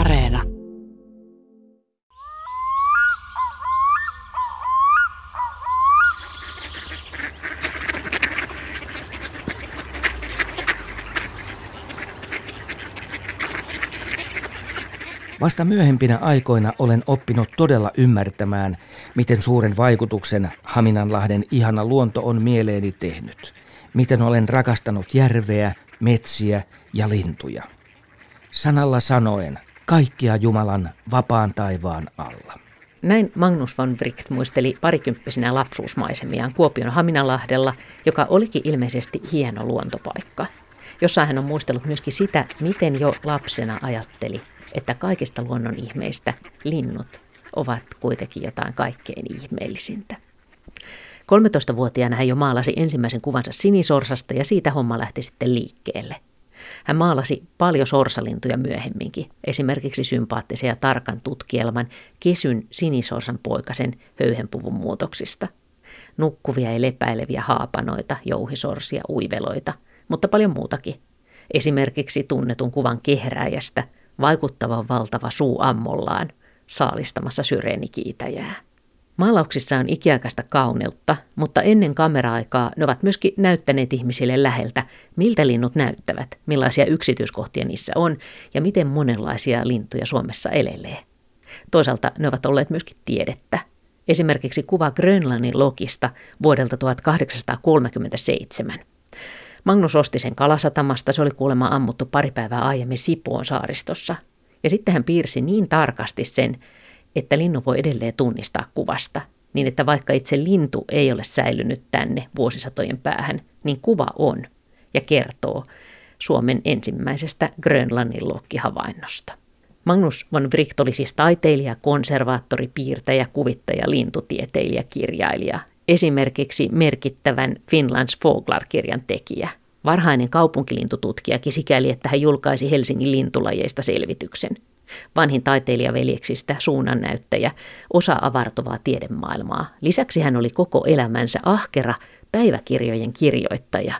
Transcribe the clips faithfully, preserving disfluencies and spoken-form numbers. Areena. Vasta myöhempinä aikoina olen oppinut todella ymmärtämään, miten suuren vaikutuksen Haminanlahden ihana luonto on mieleeni tehnyt. Miten olen rakastanut järveä, metsiä ja lintuja. Sanalla sanoen, kaikkia Jumalan vapaan taivaan alla. Näin Magnus von Wright muisteli parikymppisenä lapsuusmaisemiaan Kuopion Haminanlahdella, joka olikin ilmeisesti hieno luontopaikka. Jossain hän on muistellut myöskin sitä, miten jo lapsena ajatteli, että kaikista luonnon ihmeistä linnut ovat kuitenkin jotain kaikkein ihmeellisintä. kolmetoistavuotiaana hän jo maalasi ensimmäisen kuvansa sinisorsasta ja siitä homma lähti sitten liikkeelle. Hän maalasi paljon sorsalintuja myöhemminkin, esimerkiksi sympaattisen ja tarkan tutkielman kesyn sinisorsan poikasen höyhenpuvun muutoksista. Nukkuvia ja lepäileviä haapanoita, jouhisorsia, uiveloita, mutta paljon muutakin. Esimerkiksi tunnetun kuvan kehrääjästä, vaikuttavan valtava suu ammollaan, saalistamassa syreenikiitäjää. Maalauksissa on ikiaikaista kauneutta, mutta ennen kamera-aikaa ne ovat myöskin näyttäneet ihmisille läheltä, miltä linnut näyttävät, millaisia yksityiskohtia niissä on ja miten monenlaisia lintuja Suomessa elelee. Toisaalta ne ovat olleet myöskin tiedettä. Esimerkiksi kuva Grönlannin lokista vuodelta tuhatkahdeksansataakolmekymmentäseitsemän. Magnus osti sen Kalasatamasta, se oli kuulemma ammuttu pari päivää aiemmin Sipoon saaristossa. Ja sitten hän piirsi niin tarkasti sen, että linnu voi edelleen tunnistaa kuvasta, niin että vaikka itse lintu ei ole säilynyt tänne vuosisatojen päähän, niin kuva on ja kertoo Suomen ensimmäisestä Grönlannin lokkihavainnosta. Magnus von Wright oli siis taiteilija, konservaattori, piirtäjä, kuvittaja, lintutieteilijä, kirjailija, esimerkiksi merkittävän Finlands Foglar-kirjan tekijä. Varhainen kaupunkilintututkija sikäli, että hän julkaisi Helsingin lintulajeista selvityksen. Vanhin taiteilijaveljeksistä, suunnannäyttäjä, osa avartuvaa tiedemaailmaa. Lisäksi hän oli koko elämänsä ahkera päiväkirjojen kirjoittaja.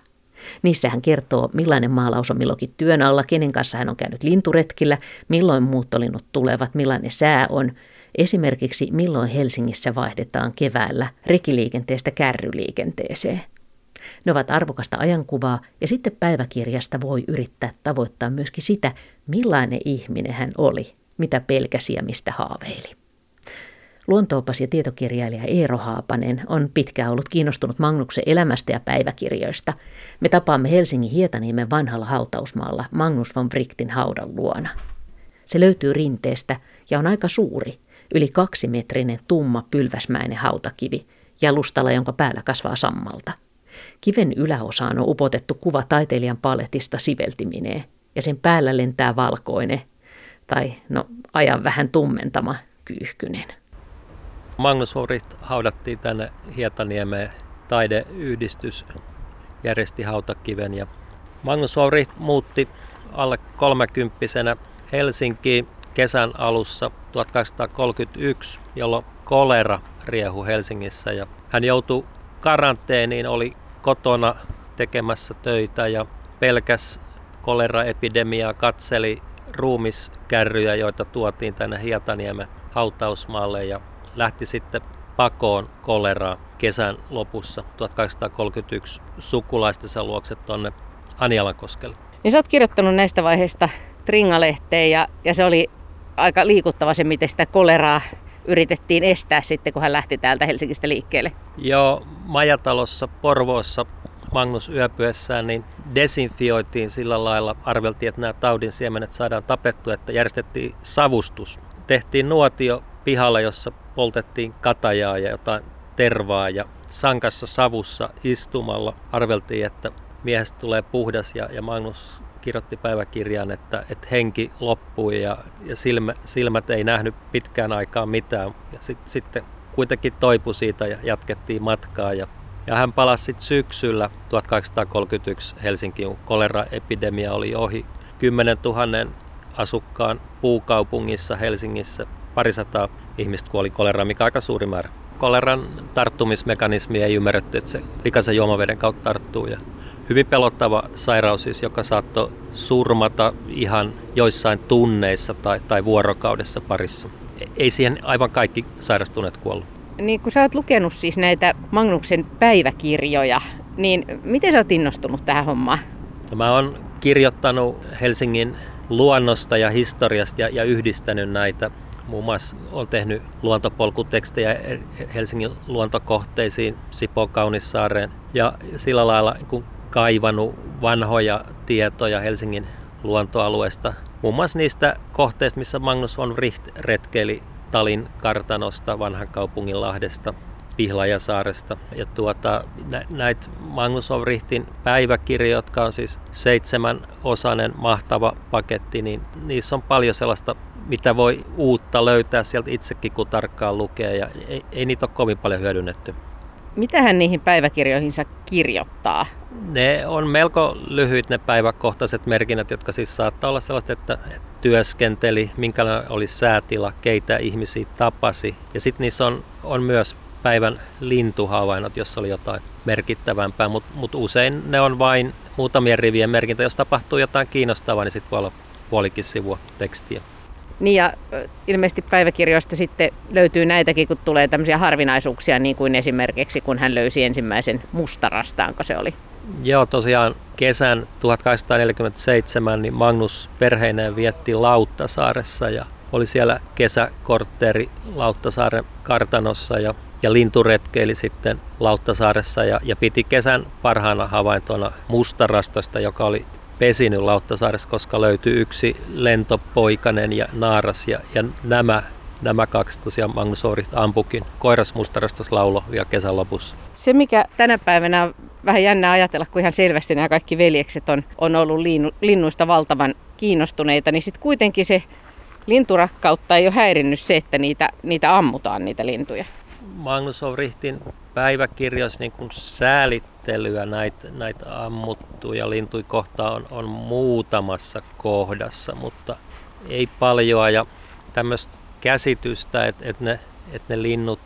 Niissä hän kertoo, millainen maalaus on milloinkin työn alla, kenen kanssa hän on käynyt linturetkillä, milloin muuttolinnut tulevat, millainen sää on. Esimerkiksi milloin Helsingissä vaihdetaan keväällä rekiliikenteestä kärryliikenteeseen. Ne ovat arvokasta ajankuvaa ja sitten päiväkirjasta voi yrittää tavoittaa myöskin sitä, millainen ihminen hän oli, mitä pelkäsi ja mistä haaveili. Luontoopas ja tietokirjailija Eero Haapanen on pitkään ollut kiinnostunut Magnuksen elämästä ja päiväkirjoista. Me tapaamme Helsingin Hietaniemen vanhalla hautausmaalla Magnus von Wrightin haudan luona. Se löytyy Rinteestä ja on aika suuri, yli kaksimetrinen tumma pylväsmäinen hautakivi jalustalla, jonka päällä kasvaa sammalta. Kiven yläosaan on upotettu kuva taiteilijan paletista siveltimineen, ja sen päällä lentää valkoinen, tai no ajan vähän tummentama, kyyhkynen. Magnus von Wright haudattiin tänne Hietaniemeen. Taideyhdistys järjesti hautakiven, ja Magnus von Wright muutti alle kolmekymppisenä Helsinkiin kesän alussa tuhatkahdeksansataakolmekymmentäyksi, jolloin kolera riehui Helsingissä, ja hän joutui karanteeniin, oli kotona tekemässä töitä ja pelkäs koleraepidemiaa, katseli ruumiskärryjä, joita tuotiin tänne Hietaniemen hautausmaalle ja lähti sitten pakoon koleraa kesän lopussa tuhatkahdeksansataakolmekymmentäyksi sukulaistensa luokse tuonne Anjalankoskelle. Niin sä oot kirjoittanut näistä vaiheista Tringa-lehteen ja, ja se oli aika liikuttava se, miten sitä koleraa yritettiin estää sitten, kun hän lähti täältä Helsingistä liikkeelle. Joo, majatalossa Porvoossa Magnus yöpyessään niin desinfioitiin sillä lailla, arveltiin, että nämä taudin siemenet saadaan tapettua, että järjestettiin savustus. Tehtiin nuotio pihalla, jossa poltettiin katajaa ja jotain tervaa ja sankassa savussa istumalla arveltiin, että miehestä tulee puhdas ja, ja Magnus kirjoitti päiväkirjaan, että, että henki loppui ja, ja silmä, silmät ei nähnyt pitkään aikaan mitään. Ja sit, sitten kuitenkin toipui siitä ja jatkettiin matkaa. Ja, ja hän palasi sitten syksyllä tuhatkahdeksansataakolmekymmentäyksi Helsinkiin, kun koleraepidemia oli ohi. kymmenentuhannen asukkaan puukaupungissa Helsingissä parisataa ihmistä kuoli koleraan, mikä aika suuri määrä. Koleran tarttumismekanismi ei ymmärretty, että se likaisen juomaveden kautta tarttuu. Ja Hyvin pelottava sairaus siis, joka saattoi surmata ihan joissain tunneissa tai, tai vuorokaudessa parissa. Ei siihen aivan kaikki sairastuneet kuollut. Niin kun sä oot lukenut siis näitä Magnuksen päiväkirjoja, niin miten sä oot innostunut tähän hommaan? No, mä oon kirjoittanut Helsingin luonnosta ja historiasta ja, ja yhdistänyt näitä. Muun muassa olen tehnyt luontopolkutekstejä Helsingin luontokohteisiin, Sipoonkorven, ja sillä lailla kun kaivannut vanhoja tietoja Helsingin luontoalueesta. Muun muassa niistä kohteista, missä Magnus von Wright retkeili Talin kartanosta, vanhan kaupunginlahdesta, Pihlajasaaresta. Ja tuota, nä- näitä Magnus von Wrightin päiväkirjoja, jotka on siis seitsemänosainen mahtava paketti, niin niissä on paljon sellaista, mitä voi uutta löytää sieltä itsekin, kun tarkkaan lukee, ja ei, ei niitä ole kovin paljon hyödynnetty. Mitä hän niihin päiväkirjoihinsa kirjoittaa? Ne on melko lyhyt ne päiväkohtaiset merkinnät, jotka siis saattaa olla sellaista, että työskenteli, minkälainen oli säätila, keitä ihmisiä tapasi. Ja sitten niissä on, on myös päivän lintuhavainnot, jos oli jotain merkittävämpää, mutta mut usein ne on vain muutamien rivien merkintä. Jos tapahtuu jotain kiinnostavaa, niin sitten voi olla puolikin sivua tekstiä. Niin, ja ilmeisesti päiväkirjoista sitten löytyy näitäkin, kun tulee tämmöisiä harvinaisuuksia, niin kuin esimerkiksi kun hän löysi ensimmäisen mustarastaan, kun se oli. Joo, tosiaan kesän tuhatkahdeksansataaneljäkymmentäseitsemän niin Magnus perheineen vietti Lauttasaaressa ja oli siellä kesäkortteeri Lauttasaaren kartanossa ja, ja linturetkeili sitten Lauttasaaressa ja, ja piti kesän parhaana havaintona mustarastasta, joka oli pesinyt Lauttasaaressa, koska löytyi yksi lentopoikanen ja naaras. Ja, ja nämä, nämä kaksi tosiaan Magnus Wright ampukin. Koiras mustarastas laulo vielä kesän lopussa. Se, mikä tänä päivänä on vähän jännää ajatella, kun ihan selvästi nämä kaikki veljekset on, on ollut liinu, linnuista valtavan kiinnostuneita, niin sitten kuitenkin se linturakkautta ei ole häirinnyt se, että niitä, niitä ammutaan, niitä lintuja. Magnus Wrightin päiväkirjoissa niin kuin säälit Näitä, näitä ammuttuja lintuja kohtaa on, on muutamassa kohdassa, mutta ei paljoa. Ja tämmöistä käsitystä, että et ne, et ne linnut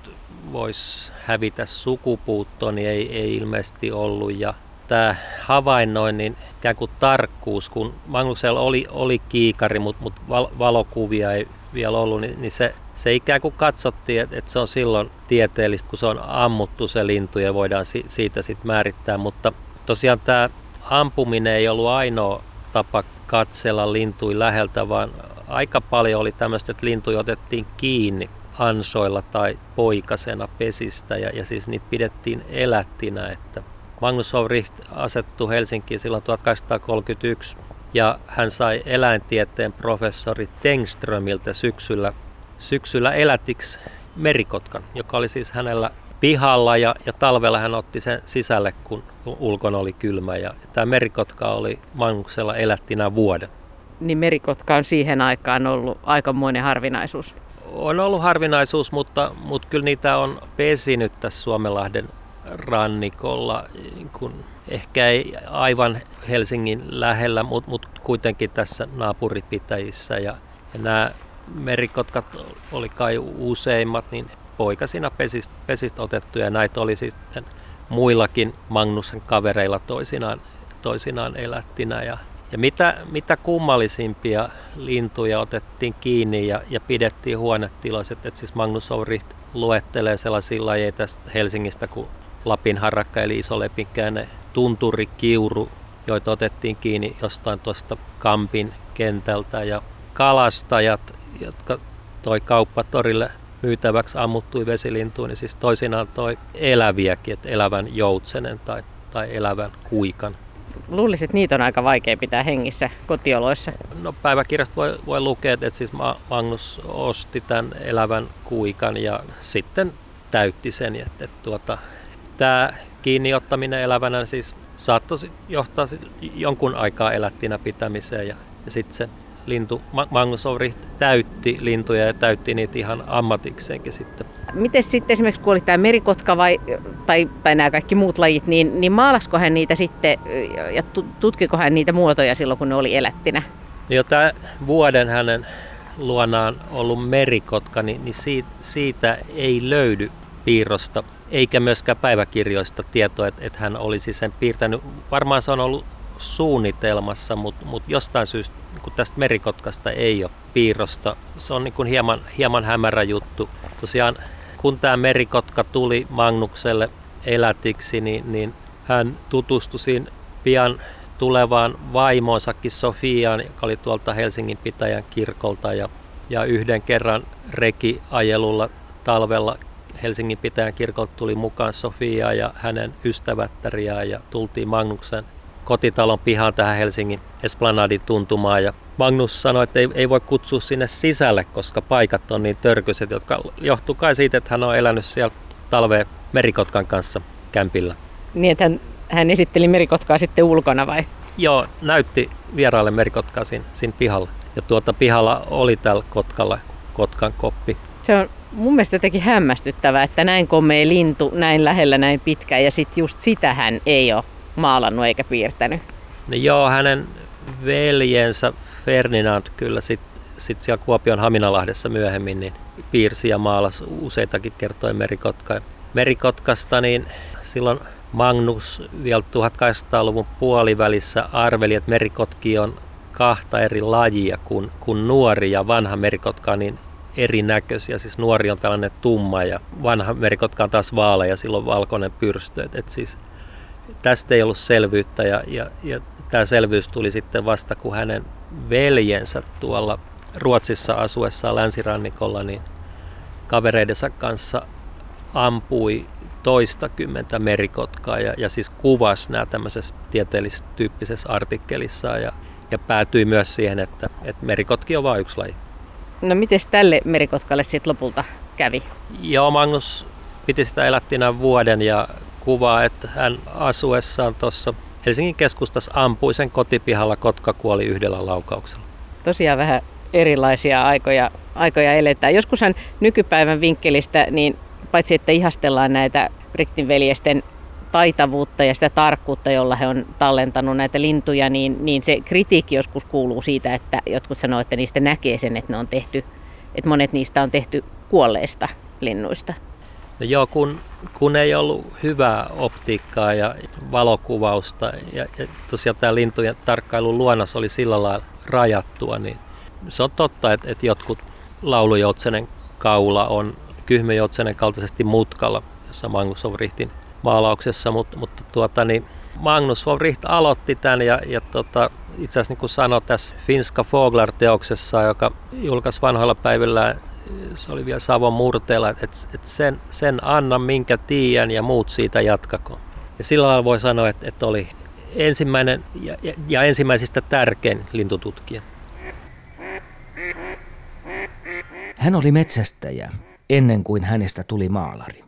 vois hävitä sukupuuttoon, niin ei, ei ilmeisesti ollut. Ja tämä havainnoinnin ikään kuin tarkkuus, kun Magnuksella oli, oli kiikari, mutta mut valokuvia ei vielä ollut, niin, niin se... Se ikään kuin katsottiin, että se on silloin tieteellistä, kun se on ammuttu se lintu ja voidaan siitä sitten määrittää. Mutta tosiaan tämä ampuminen ei ollut ainoa tapa katsella lintuja läheltä, vaan aika paljon oli tämmöistä, että lintuja otettiin kiinni ansoilla tai poikasena pesistä ja, ja siis niitä pidettiin elättinä. Että Magnus von Wright asettui Helsinkiin silloin tuhatkahdeksansataakolmekymmentäyksi ja hän sai eläintieteen professori Tengströmiltä syksyllä Syksyllä elätiksi merikotkan, joka oli siis hänellä pihalla ja, ja talvella hän otti sen sisälle, kun ulkona oli kylmä. Ja tämä merikotka oli Magnuksella elättinä vuoden. Niin merikotka on siihen aikaan ollut aikamoinen harvinaisuus? On ollut harvinaisuus, mutta, mutta kyllä niitä on pesinyt tässä Suomenlahden rannikolla. Kun ehkä ei aivan Helsingin lähellä, mutta, mutta kuitenkin tässä naapuripitäjissä ja, ja nämä merikotkat oli kai useimmat, niin poikasina pesistä, pesistä otettuja, ja näitä oli sitten muillakin Magnuksen kavereilla toisinaan, toisinaan elättinä. Ja, ja mitä, mitä kummallisimpia lintuja otettiin kiinni ja, ja pidettiin huonetiloiset. Et siis Magnus von Wright luettelee sellaisia lajeja tästä Helsingistä kuin lapinharakka eli isolepinkäinen tunturikiuru, joita otettiin kiinni jostain tuosta Kampin kentältä, ja kalastajat, jotka toi kauppatorille myytäväksi ammuttui vesilintuun, niin siis toisinaan toi eläviäkin, että elävän joutsenen tai, tai elävän kuikan. Luulisin, että niitä on aika vaikea pitää hengissä kotioloissa. No päiväkirjasta voi, voi lukea, että siis Magnus osti tämän elävän kuikan ja sitten täytti sen. Että tuota, tämä kiinniottaminen elävänä siis saattoi johtaa jonkun aikaa elättinä pitämiseen ja, ja sitten se lintu, Magnus von Wright täytti lintuja ja täytti niitä ihan ammatikseenkin sitten. Miten sitten esimerkiksi, kun oli tämä merikotka vai, tai, tai nämä kaikki muut lajit, niin, niin maalasko hän niitä sitten ja tutkiko hän niitä muotoja silloin, kun ne oli elättinä? Jo tämän vuoden hänen luonaan ollut merikotka, niin, niin siitä, siitä ei löydy piirrosta eikä myöskään päiväkirjoista tietoa, että et hän olisi sen piirtänyt. Varmaan se on ollut suunnitelmassa, mutta mut jostain syystä niin tästä merikotkasta ei ole piirrosta. Se on niin hieman, hieman hämärä juttu. Tosiaan, kun tämä merikotka tuli Magnukselle elätiksi, niin, niin hän tutustui siinä pian tulevaan vaimoonsakin Sofiaan, joka oli tuolta Helsingin pitäjän kirkolta. Ja, ja yhden kerran rekiajelulla talvella Helsingin pitäjän kirkolta tuli mukaan Sofiaa ja hänen ystävättäriään ja tultiin Magnuksen kotitalon pihaan tähän Helsingin Esplanadin tuntumaan. Ja Magnus sanoi, että ei, ei voi kutsua sinne sisälle, koska paikat on niin törkyset, jotka johtuu kai siitä, että hän on elänyt siellä talveen merikotkan kanssa kämpillä. Niin, että hän, hän esitteli merikotkaa sitten ulkona vai? Joo, näytti vieraalle merikotkaa siinä, siinä pihalla. Ja tuota pihalla oli tällä kotkalla kotkan koppi. Se on mun mielestä jotenkin hämmästyttävää, että näin komea lintu, näin lähellä, näin pitkään ja sitten just sitä hän ei ole maalannut eikä piirtänyt. No joo, hänen veljensä Ferdinand kyllä sitten sit siellä Kuopion Haminanlahdessa myöhemmin niin piirsi ja maalasi useitakin kertoja merikotkaa. Merikotkasta niin silloin Magnus vielä tuhatkahdeksansataaluvun puolivälissä arveli, että merikotki on kahta eri lajia, kun, kun nuori ja vanha merikotka on niin erinäköisiä. Siis nuori on tällainen tumma ja vanha merikotka on taas vaalea ja silloin valkoinen pyrstö. Et siis tästä ei ollut selvyyttä ja, ja, ja tämä selvyys tuli sitten vasta, kun hänen veljensä tuolla Ruotsissa asuessaan länsirannikolla niin kavereidensa kanssa ampui toistakymmentä merikotkaa ja, ja siis kuvasi nämä tämmöisessä tieteellisessä tyyppisessä artikkelissaan ja, ja päätyi myös siihen, että, että merikotki on vain yksi laji. No mites tälle merikotkalle sitten lopulta kävi? Joo, Magnus piti sitä elättinä vuoden ja kuvaa, että hän asuessaan tuossa Helsingin keskustassa ampui sen kotipihalla, kotka kuoli yhdellä laukauksella. Tosiaan vähän erilaisia aikoja, aikoja eletään. Joskushan nykypäivän vinkkelistä, niin paitsi että ihastellaan näitä Wrightin veljesten taitavuutta ja sitä tarkkuutta, jolla he on tallentanut näitä lintuja, niin, niin se kritiikki joskus kuuluu siitä, että jotkut sanoo, että niistä näkee sen, että, ne on tehty, että monet niistä on tehty kuolleista linnuista. No joo, kun, kun ei ollut hyvää optiikkaa ja valokuvausta ja, ja tosiaan tämä lintujen tarkkailun luonnos oli sillä lailla rajattua, niin se on totta, että, että jotkut laulujoutsenen kaula on kyhmäjoutsenen kaltaisesti mutkalla, jossa Magnus von Wrightin maalauksessa, mutta, mutta tuota, niin Magnus von Wright aloitti tämän ja, ja tota, itse asiassa niin kuin sanoi tässä Finska Foglar -teoksessa, joka julkaisi vanhoilla päivillä, se oli vielä Savon murteella, että et sen, sen anna minkä tiedän ja muut siitä jatkako. Ja sillä lailla voi sanoa, että, että oli ensimmäinen ja, ja ensimmäisistä tärkein lintututkija. Hän oli metsästäjä ennen kuin hänestä tuli maalari.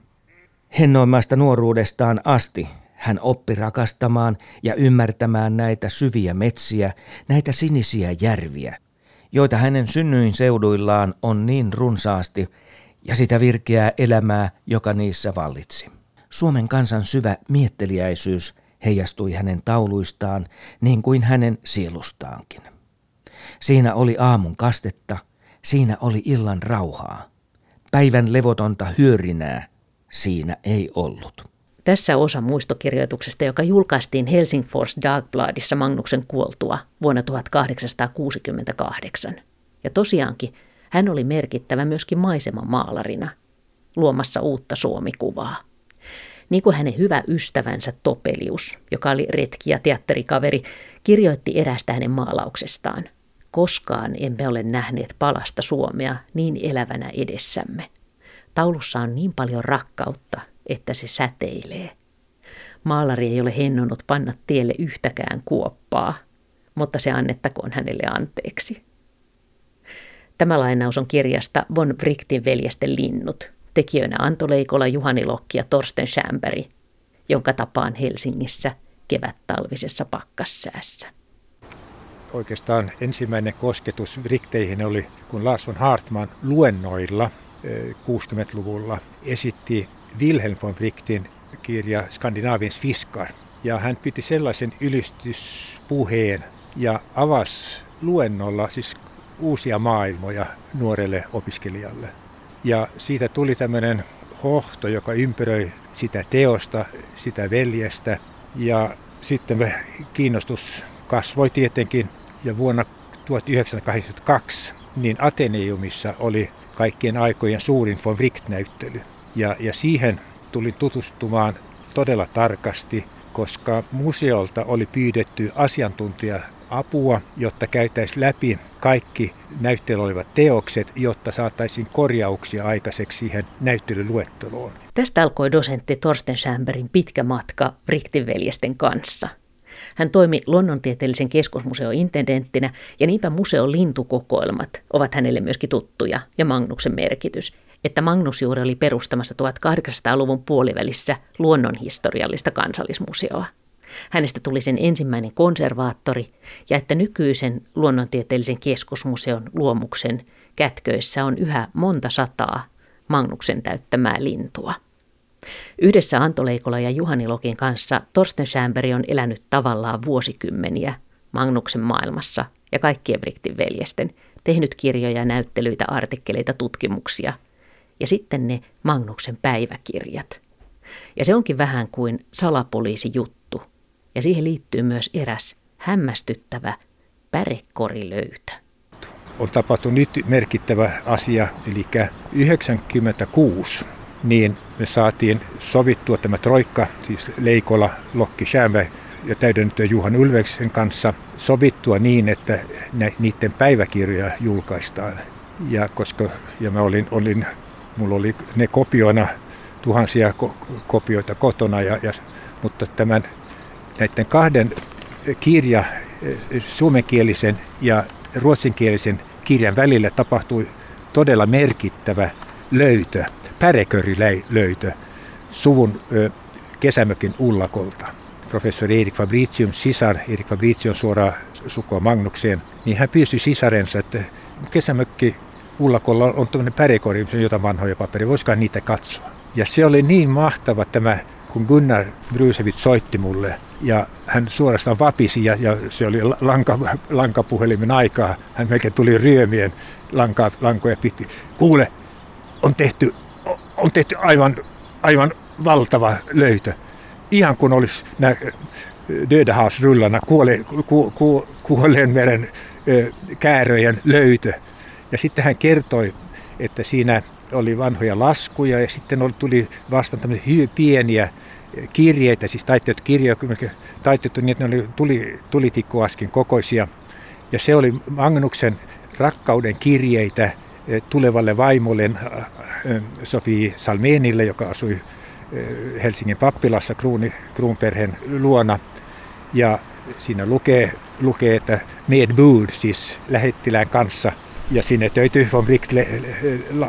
Hennoimmasta nuoruudestaan asti hän oppi rakastamaan ja ymmärtämään näitä syviä metsiä, näitä sinisiä järviä, joita hänen synnyinseuduillaan on niin runsaasti ja sitä virkeää elämää, joka niissä vallitsi. Suomen kansan syvä mietteliäisyys heijastui hänen tauluistaan niin kuin hänen sielustaankin. Siinä oli aamun kastetta, siinä oli illan rauhaa, päivän levotonta hyörinää siinä ei ollut. Tässä osa muistokirjoituksesta, joka julkaistiin Helsingfors Darkbladissa Magnuksen kuoltua vuonna tuhatkahdeksansataakuusikymmentäkahdeksan. Ja tosiaankin hän oli merkittävä myöskin maisemamaalarina, luomassa uutta Suomi-kuvaa. Niin kuin hänen hyvä ystävänsä Topelius, joka oli retki- ja teatterikaveri, kirjoitti eräästä hänen maalauksestaan. Koskaan emme ole nähneet palasta Suomea niin elävänä edessämme. Taulussa on niin paljon rakkautta, että se säteilee. Maalari ei ole hennonut panna tielle yhtäkään kuoppaa, mutta se annettakoon hänelle anteeksi. Tämä lainaus on kirjasta Von Wrightin veljesten linnut, tekijöinä Anto Leikola, Juhani Lokki ja Torsten Stjernberg, jonka tapaan Helsingissä kevättalvisessa pakkassäässä. Oikeastaan ensimmäinen kosketus Wrichteihin oli, kun Lars von Hartmann luennoilla kuusikymmentäluvulla esitti Wilhelm von Wrightin kirja Skandinaviens Fiskar. Ja hän piti sellaisen ylistyspuheen ja avasi luennolla siis uusia maailmoja nuorelle opiskelijalle. Ja siitä tuli tämmöinen hohto, joka ympäröi sitä teosta, sitä veljestä. Ja sitten kiinnostus kasvoi tietenkin. Ja vuonna tuhatyhdeksänsataakahdeksankymmentäkaksi niin Ateneumissa oli kaikkien aikojen suurin von Wright-näyttely. Ja, ja siihen tulin tutustumaan todella tarkasti, koska museolta oli pyydetty asiantuntija-apua, jotta käytäisiin läpi kaikki näyttelyllä olevat teokset, jotta saataisiin korjauksia aikaiseksi siihen näyttelyluetteloon. Tästä alkoi dosentti Torsten Stjernbergin pitkä matka Wrightin veljesten kanssa. Hän toimi Luonnontieteellisen keskusmuseon intendenttinä, ja niinpä museon lintukokoelmat ovat hänelle myöskin tuttuja, ja Magnuksen merkitys, että Magnus juuri oli perustamassa tuhatkahdeksansataaluvun puolivälissä luonnonhistoriallista kansallismuseoa. Hänestä tuli sen ensimmäinen konservaattori, ja että nykyisen Luonnontieteellisen keskusmuseon luomuksen kätköissä on yhä monta sataa Magnuksen täyttämää lintua. Yhdessä Anto Leikola ja Juhani Lokin kanssa Torsten Stjernberg on elänyt tavallaan vuosikymmeniä Magnuksen maailmassa ja kaikkien Wrightin veljesten, tehnyt kirjoja, näyttelyitä, artikkeleita, tutkimuksia ja sitten ne Magnuksen päiväkirjat. Ja se onkin vähän kuin salapoliisijuttu ja siihen liittyy myös eräs hämmästyttävä pärekorilöytö. On tapahtunut nyt merkittävä asia, eli yhdeksänkymmentäkuusi. Niin me saatiin sovittua tämä troikka, siis Leikola, Lokki, Stjernberg ja täydennettyä Juhan Ulveksen kanssa, sovittua niin, että niiden päiväkirjoja julkaistaan. Ja koska ja mä olin, olin, mulla oli ne kopiona, tuhansia ko, kopioita kotona, ja, ja, mutta tämän, näiden kahden kirja, suomenkielisen ja ruotsinkielisen kirjan välillä tapahtui todella merkittävä löytö. Pärekörilöytö suvun ö, kesämökin ullakolta. Professori Erik Fabricium, sisar, Erik Fabricium suoraan sukua Magnukseen, niin hän pyysi sisarensa, että kesämökki ullakolla on tämmöinen pärekori, jotain vanhoja paperia, voisikohan niitä katsoa. Ja se oli niin mahtava tämä, kun Gunnar Brysevit soitti mulle ja hän suorastaan vapisi ja, ja se oli lanka, lankapuhelimen aikaa. Hän melkein tuli ryömien lanka, lankoja piti. Kuule, on tehty On tehty aivan, aivan valtava löytö. Ihan kun olisi nää dödahavsrullana kuole, ku, ku, Kuoleenmeren ö, kääröjen löytö. Ja sitten hän kertoi, että siinä oli vanhoja laskuja ja sitten oli, tuli vastaan tämmöisiä hyvin pieniä kirjeitä, siis taiteet kirjoja, taitettu niin, että ne oli tuli, tulitikkuaskin kokoisia. Ja se oli Magnuksen rakkauden kirjeitä tulevalle vaimolle Sofi Salmeenille, joka asui Helsingin pappilassa kruunperheen luona. Ja siinä lukee, lukee että med bud, siis lähettilään kanssa. Ja sinne töityi von Wright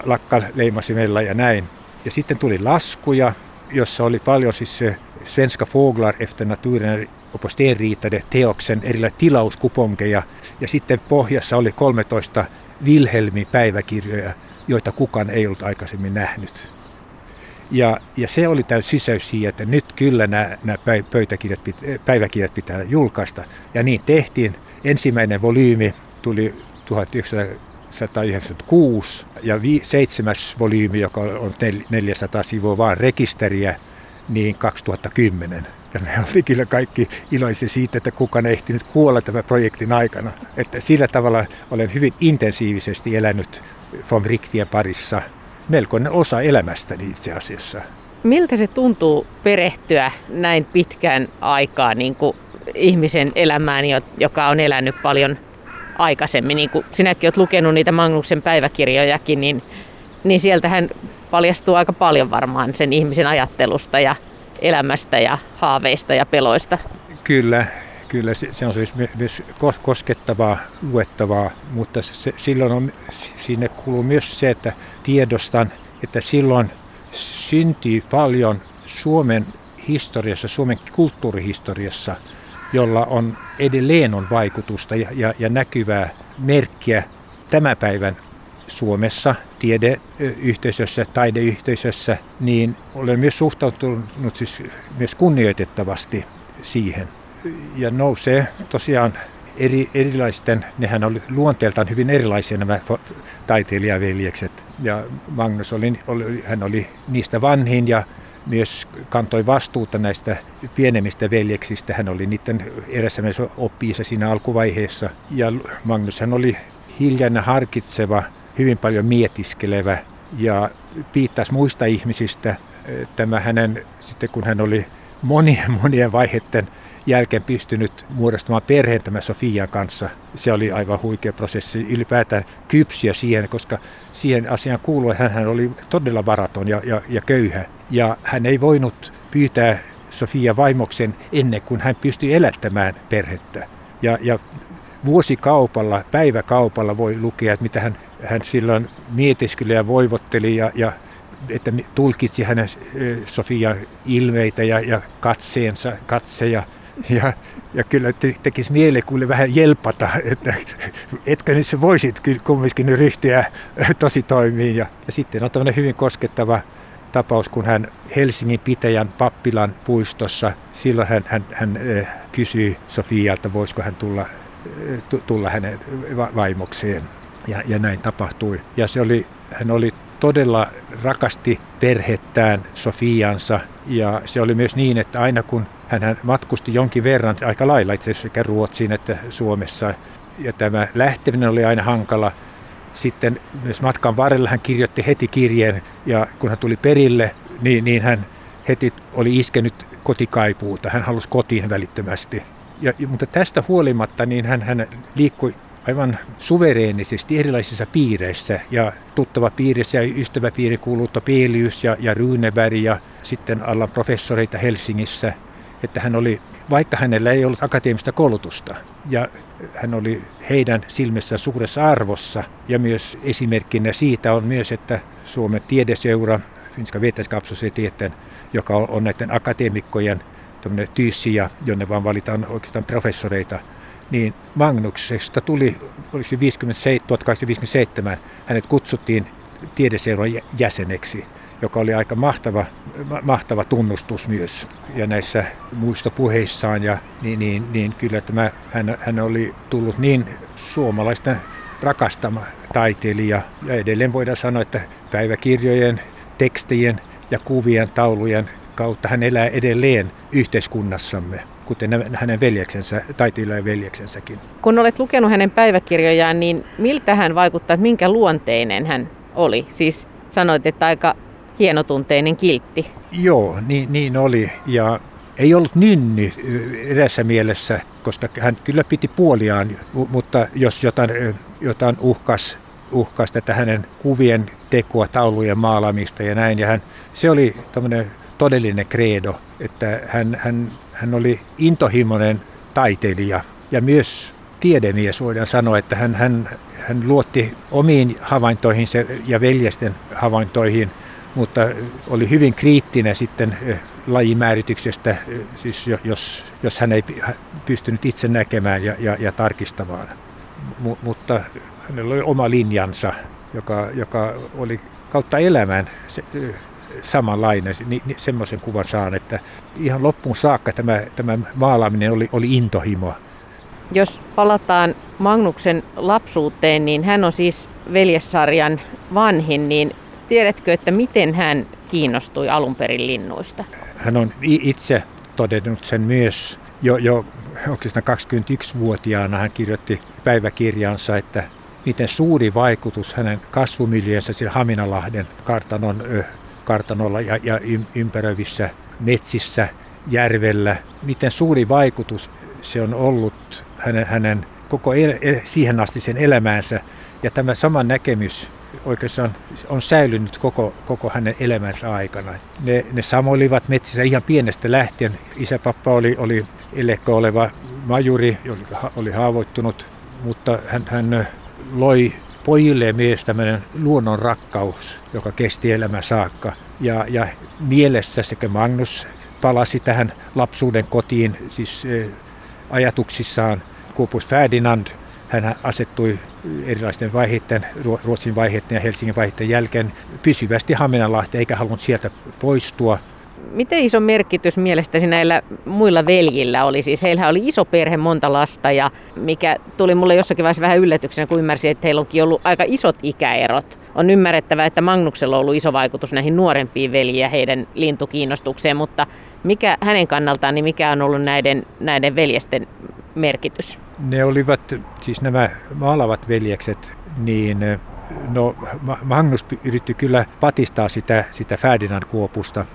lakka leimasimella ja näin. Ja sitten tuli laskuja, jossa oli paljon siis Svenska Foglar efter Naturen afritade -teoksen erilaisia tilauskuponkeja. Ja sitten pohjassa oli kolmetoista Wilhelmin päiväkirjoja, joita kukaan ei ollut aikaisemmin nähnyt. Ja, ja se oli täysi sisäys siihen, että nyt kyllä nämä, nämä pöytäkirjat, päiväkirjat pitää julkaista. Ja niin tehtiin. Ensimmäinen volyymi tuli tuhatyhdeksänsataayhdeksänkymmentäkuusi ja vi, seitsemäs volyymi, joka on neljäsataa sivua vaan rekisteriä, niin kaksituhattakymmenen. Ja me oltiin kyllä kaikki iloisia siitä, että kukaan ei ehtinyt kuolla tämän projektin aikana. Että sillä tavalla olen hyvin intensiivisesti elänyt von Wrightien parissa, melkoinen osa elämästäni itse asiassa. Miltä se tuntuu perehtyä näin pitkän aikaa niin kuin ihmisen elämään, joka on elänyt paljon aikaisemmin? Niin kuin sinäkin olet lukenut niitä Magnuksen päiväkirjojakin, niin, niin sieltähän paljastuu aika paljon varmaan sen ihmisen ajattelusta ja elämästä ja haaveista ja peloista. Kyllä, kyllä se, se on siis myös koskettavaa, luettavaa, mutta se, silloin on, sinne kuuluu myös se, että tiedostan, että silloin syntyy paljon Suomen historiassa, Suomen kulttuurihistoriassa, jolla on edelleen on vaikutusta ja, ja, ja näkyvää merkkiä tämän päivän Suomessa, tiedeyhteisössä, taideyhteisössä, niin olen myös suhtautunut siis myös kunnioitettavasti siihen. Ja nousee tosiaan eri, erilaisten, nehän oli luonteeltaan hyvin erilaisia nämä taiteilijaveljekset. Ja Magnus oli, oli, hän oli niistä vanhin ja myös kantoi vastuuta näistä pienemmistä veljeksistä. Hän oli niiden edessä myös oppi-isä siinä alkuvaiheessa. Ja Magnus hän oli hiljainen, harkitseva, hyvin paljon mietiskelevä ja piittasi muista ihmisistä. Tämä hänen, sitten kun hän oli monien monien vaiheiden jälkeen pystynyt muodostamaan perheen tämän Sofian kanssa. Se oli aivan huikea prosessi, ylipäätään kypsyä siihen, koska siihen asiaan kuului, että hän oli todella varaton ja, ja, ja köyhä. Ja hän ei voinut pyytää Sofia vaimoksen ennen kuin hän pystyi elättämään perhettä. Ja, ja vuosikaupalla, päiväkaupalla voi lukea, että mitä hän, hän silloin mietiskeli ja voivotteli ja, ja että tulkitsi hänen Sofian ilmeitä ja, ja katseensa, katseja. Ja, ja kyllä te, tekisi mieleen kuule vähän jelpata, että etkä nyt sä voisit kumminkin ryhtyä tosi toimiin. Ja, ja sitten on tämmöinen hyvin koskettava tapaus, kun hän Helsingin pitäjän pappilan puistossa, silloin hän, hän, hän kysyi Sofialta, voisiko hän tulla, tulla hänen vaimokseen. Ja, ja näin tapahtui. Ja se oli, hän oli todella rakasti perhettään, Sofiansa. Ja se oli myös niin, että aina kun hän matkusti jonkin verran, aika lailla itse asiassa sekä Ruotsiin että Suomessa, ja tämä lähteminen oli aina hankala. Sitten myös matkan varrella hän kirjoitti heti kirjeen, ja kun hän tuli perille, niin, niin hän heti oli iskenyt kotikaipuuta. Hän halusi kotiin välittömästi. Ja, mutta tästä huolimatta niin hän, hän liikkui aivan suvereenisesti erilaisissa piireissä, ja tuttava piirissä ja ystäväpiiri kuuluu Topelius ja, ja Runeberg ja sitten alan professoreita Helsingissä. Että hän oli, vaikka hänellä ei ollut akateemista koulutusta, ja hän oli heidän silmissään suuressa arvossa. Ja myös esimerkkinä siitä on myös, että Suomen tiedeseura, Finska Viettäiskapsosetiettän, joka on näiden akateemikkojen tyyssiä, jonne vaan valitaan oikeastaan professoreita, niin Magnuksesta tuli, olisi tuhatkahdeksansataaviisikymmentäseitsemän, hänet kutsuttiin tiedeseuran jäseneksi, joka oli aika mahtava, mahtava tunnustus myös. Ja näissä muistopuheissaan, ja, niin, niin, niin kyllä tämä, hän, hän oli tullut niin suomalaisten rakastama taiteilija. Ja edelleen voidaan sanoa, että päiväkirjojen, tekstien ja kuvien, taulujen kautta hän elää edelleen yhteiskunnassamme, kuten hänen veljeksensä, taiteilijaveljeksensä. Kun olet lukenut hänen päiväkirjojaan, niin miltä hän vaikuttaa, että minkä luonteinen hän oli? Siis sanoit, että aika hienotunteinen, kiltti. Joo, niin, niin oli. Ja ei ollut nynny edessä mielessä, koska hän kyllä piti puoliaan, mutta jos jotain, jotain uhkas, uhkas tätä hänen kuvien tekoa, taulujen maalaamista ja näin, ja hän, se oli tämmöinen todellinen credo, että hän, hän, hän oli intohimoinen taiteilija ja myös tiedemies, voidaan sanoa, että hän, hän, hän luotti omiin havaintoihin ja veljesten havaintoihin, mutta oli hyvin kriittinen sitten lajimäärityksestä, siis jos, jos hän ei pystynyt itse näkemään ja, ja, ja tarkistamaan. M- mutta hänellä oli oma linjansa, joka, joka oli kautta elämään se, samanlainen, ni, ni, semmoisen kuvan saan, että ihan loppuun saakka tämä, tämä maalaaminen oli, oli intohimoa. Jos palataan Magnuksen lapsuuteen, niin hän on siis veljessarjan vanhin, niin tiedätkö, että miten hän kiinnostui alun perin linnuista? Hän on itse todennut sen myös jo, jo kaksikymmentäyksivuotiaana hän kirjoitti päiväkirjansa, että miten suuri vaikutus hänen kasvumiljöönsä siellä Haminanlahden kartanon, kartanolla ja, ja ympäröivissä metsissä, järvellä, miten suuri vaikutus se on ollut hänen, hänen koko el, el, siihen asti sen elämäänsä. Ja tämä sama näkemys oikeastaan on säilynyt koko, koko hänen elämänsä aikana. Ne, ne samoilivat metsissä ihan pienestä lähtien. Isäpappa oli, oli elekko oleva majuri, joka oli haavoittunut, mutta hän, hän loi pojilleen myös tämmöinen luonnon rakkaus, joka kesti elämän saakka. Ja, ja mielessä sekä Magnus palasi tähän lapsuuden kotiin, siis ajatuksissaan kuopus Ferdinand. Hän asettui erilaisten vaiheiden, Ruotsin vaiheiden ja Helsingin vaiheiden jälkeen pysyvästi Haminanlahteen, eikä halunnut sieltä poistua. Miten iso merkitys mielestäsi näillä muilla veljillä oli? Siis heillähän oli iso perhe, monta lasta, ja mikä tuli mulle jossakin vaiheessa vähän yllätyksenä, kun ymmärsin, että heillä onkin ollut aika isot ikäerot. On ymmärrettävää, että Magnuksella on ollut iso vaikutus näihin nuorempiin veljiin ja heidän lintukiinnostukseen, mutta mikä hänen kannaltaan, niin mikä on ollut näiden, näiden veljesten merkitys? Ne olivat, siis nämä maalavat veljekset, niin... No, Magnus yritti kyllä patistaa sitä, sitä Ferdinand-kuopusta,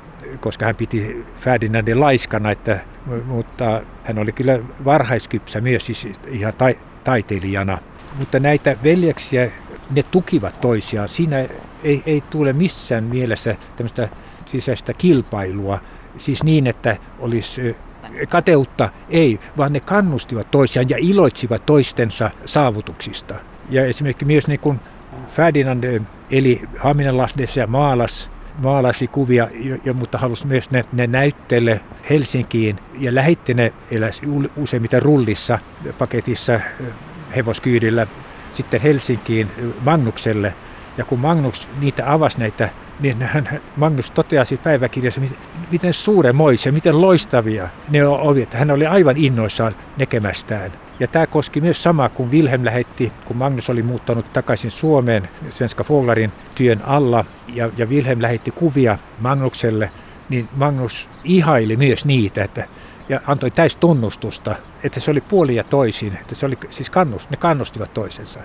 koska hän piti Ferdinandin laiskana, että, mutta hän oli kyllä varhaiskypsä myös, siis ihan tai, taiteilijana. Mutta näitä veljeksiä, ne tukivat toisiaan. Siinä ei, ei tule missään mielessä tämmöistä sisäistä kilpailua, siis niin, että olisi... Kateutta ei, vaan ne kannustivat toisiaan ja iloitsivat toistensa saavutuksista. Ja esimerkiksi myös niin kuin Ferdinand eli Haminanlahdessa ja maalas, maalasi kuvia, jo, mutta halusi myös ne, ne näyttele Helsinkiin ja lähetti ne eläsi useimmiten rullissa, paketissa, hevoskyydillä sitten Helsinkiin Magnukselle. Ja kun Magnus niitä avasi näitä, niin hän, Magnus toteasi päiväkirjassa, miten suuremoisia, miten loistavia ne olivat. Hän oli aivan innoissaan näkemästään. Ja tämä koski myös samaa, kun Wilhelm lähetti, kun Magnus oli muuttanut takaisin Suomeen Svenska Foglarin työn alla, ja, ja Wilhelm lähetti kuvia Magnukselle, niin Magnus ihaili myös niitä, että, ja antoi täystunnustusta, että se oli puolin ja toisin, että se oli, siis kannust, ne kannustivat toisensa.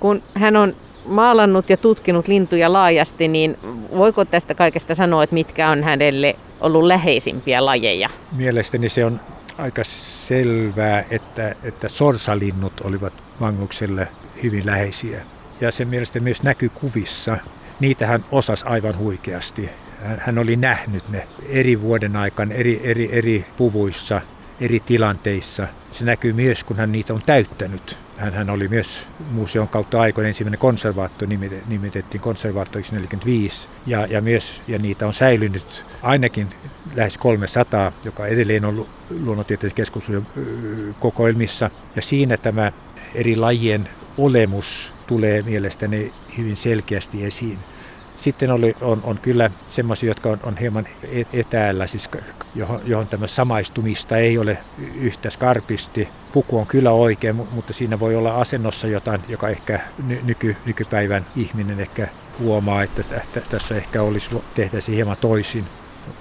Kun hän on maalannut ja tutkinut lintuja laajasti, niin voiko tästä kaikesta sanoa, että mitkä on hänelle ollut läheisimpiä lajeja? Mielestäni se on aika selvää, että, että sorsalinnut olivat Magnukselle hyvin läheisiä. Ja se mielestäni myös näkyy kuvissa. Niitä hän osasi aivan huikeasti. Hän oli nähnyt ne eri vuoden aikana, eri, eri, eri puvuissa, eri tilanteissa. Se näkyy myös, kun hän niitä on täyttänyt. Hän oli myös museon kautta aikoina ensimmäinen konservaattori, nimitettiin konservaattoriksi neljäkymmentäviisi, ja, ja, myös, ja niitä on säilynyt ainakin lähes kolmesataa, joka edelleen on Luonnontieteellisen keskusmuseon kokoelmissa. Ja siinä tämä eri lajien olemus tulee mielestäni hyvin selkeästi esiin. Sitten oli, on, on kyllä semmoisia, jotka on, on hieman etäällä, siis johon, johon tämä samaistumista ei ole yhtä skarpisti. Puku on kyllä oikein, mutta siinä voi olla asennossa jotain, joka ehkä nyky, nykypäivän ihminen ehkä huomaa, että tässä ehkä olisi tehtäisiin hieman toisin.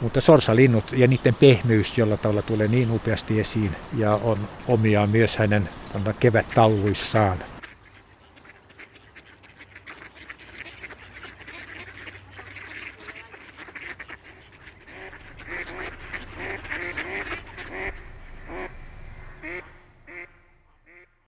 Mutta sorsalinnut ja niiden pehmeys jollain tavalla tulee niin upeasti esiin ja on omia myös hänen kevättauluissaan.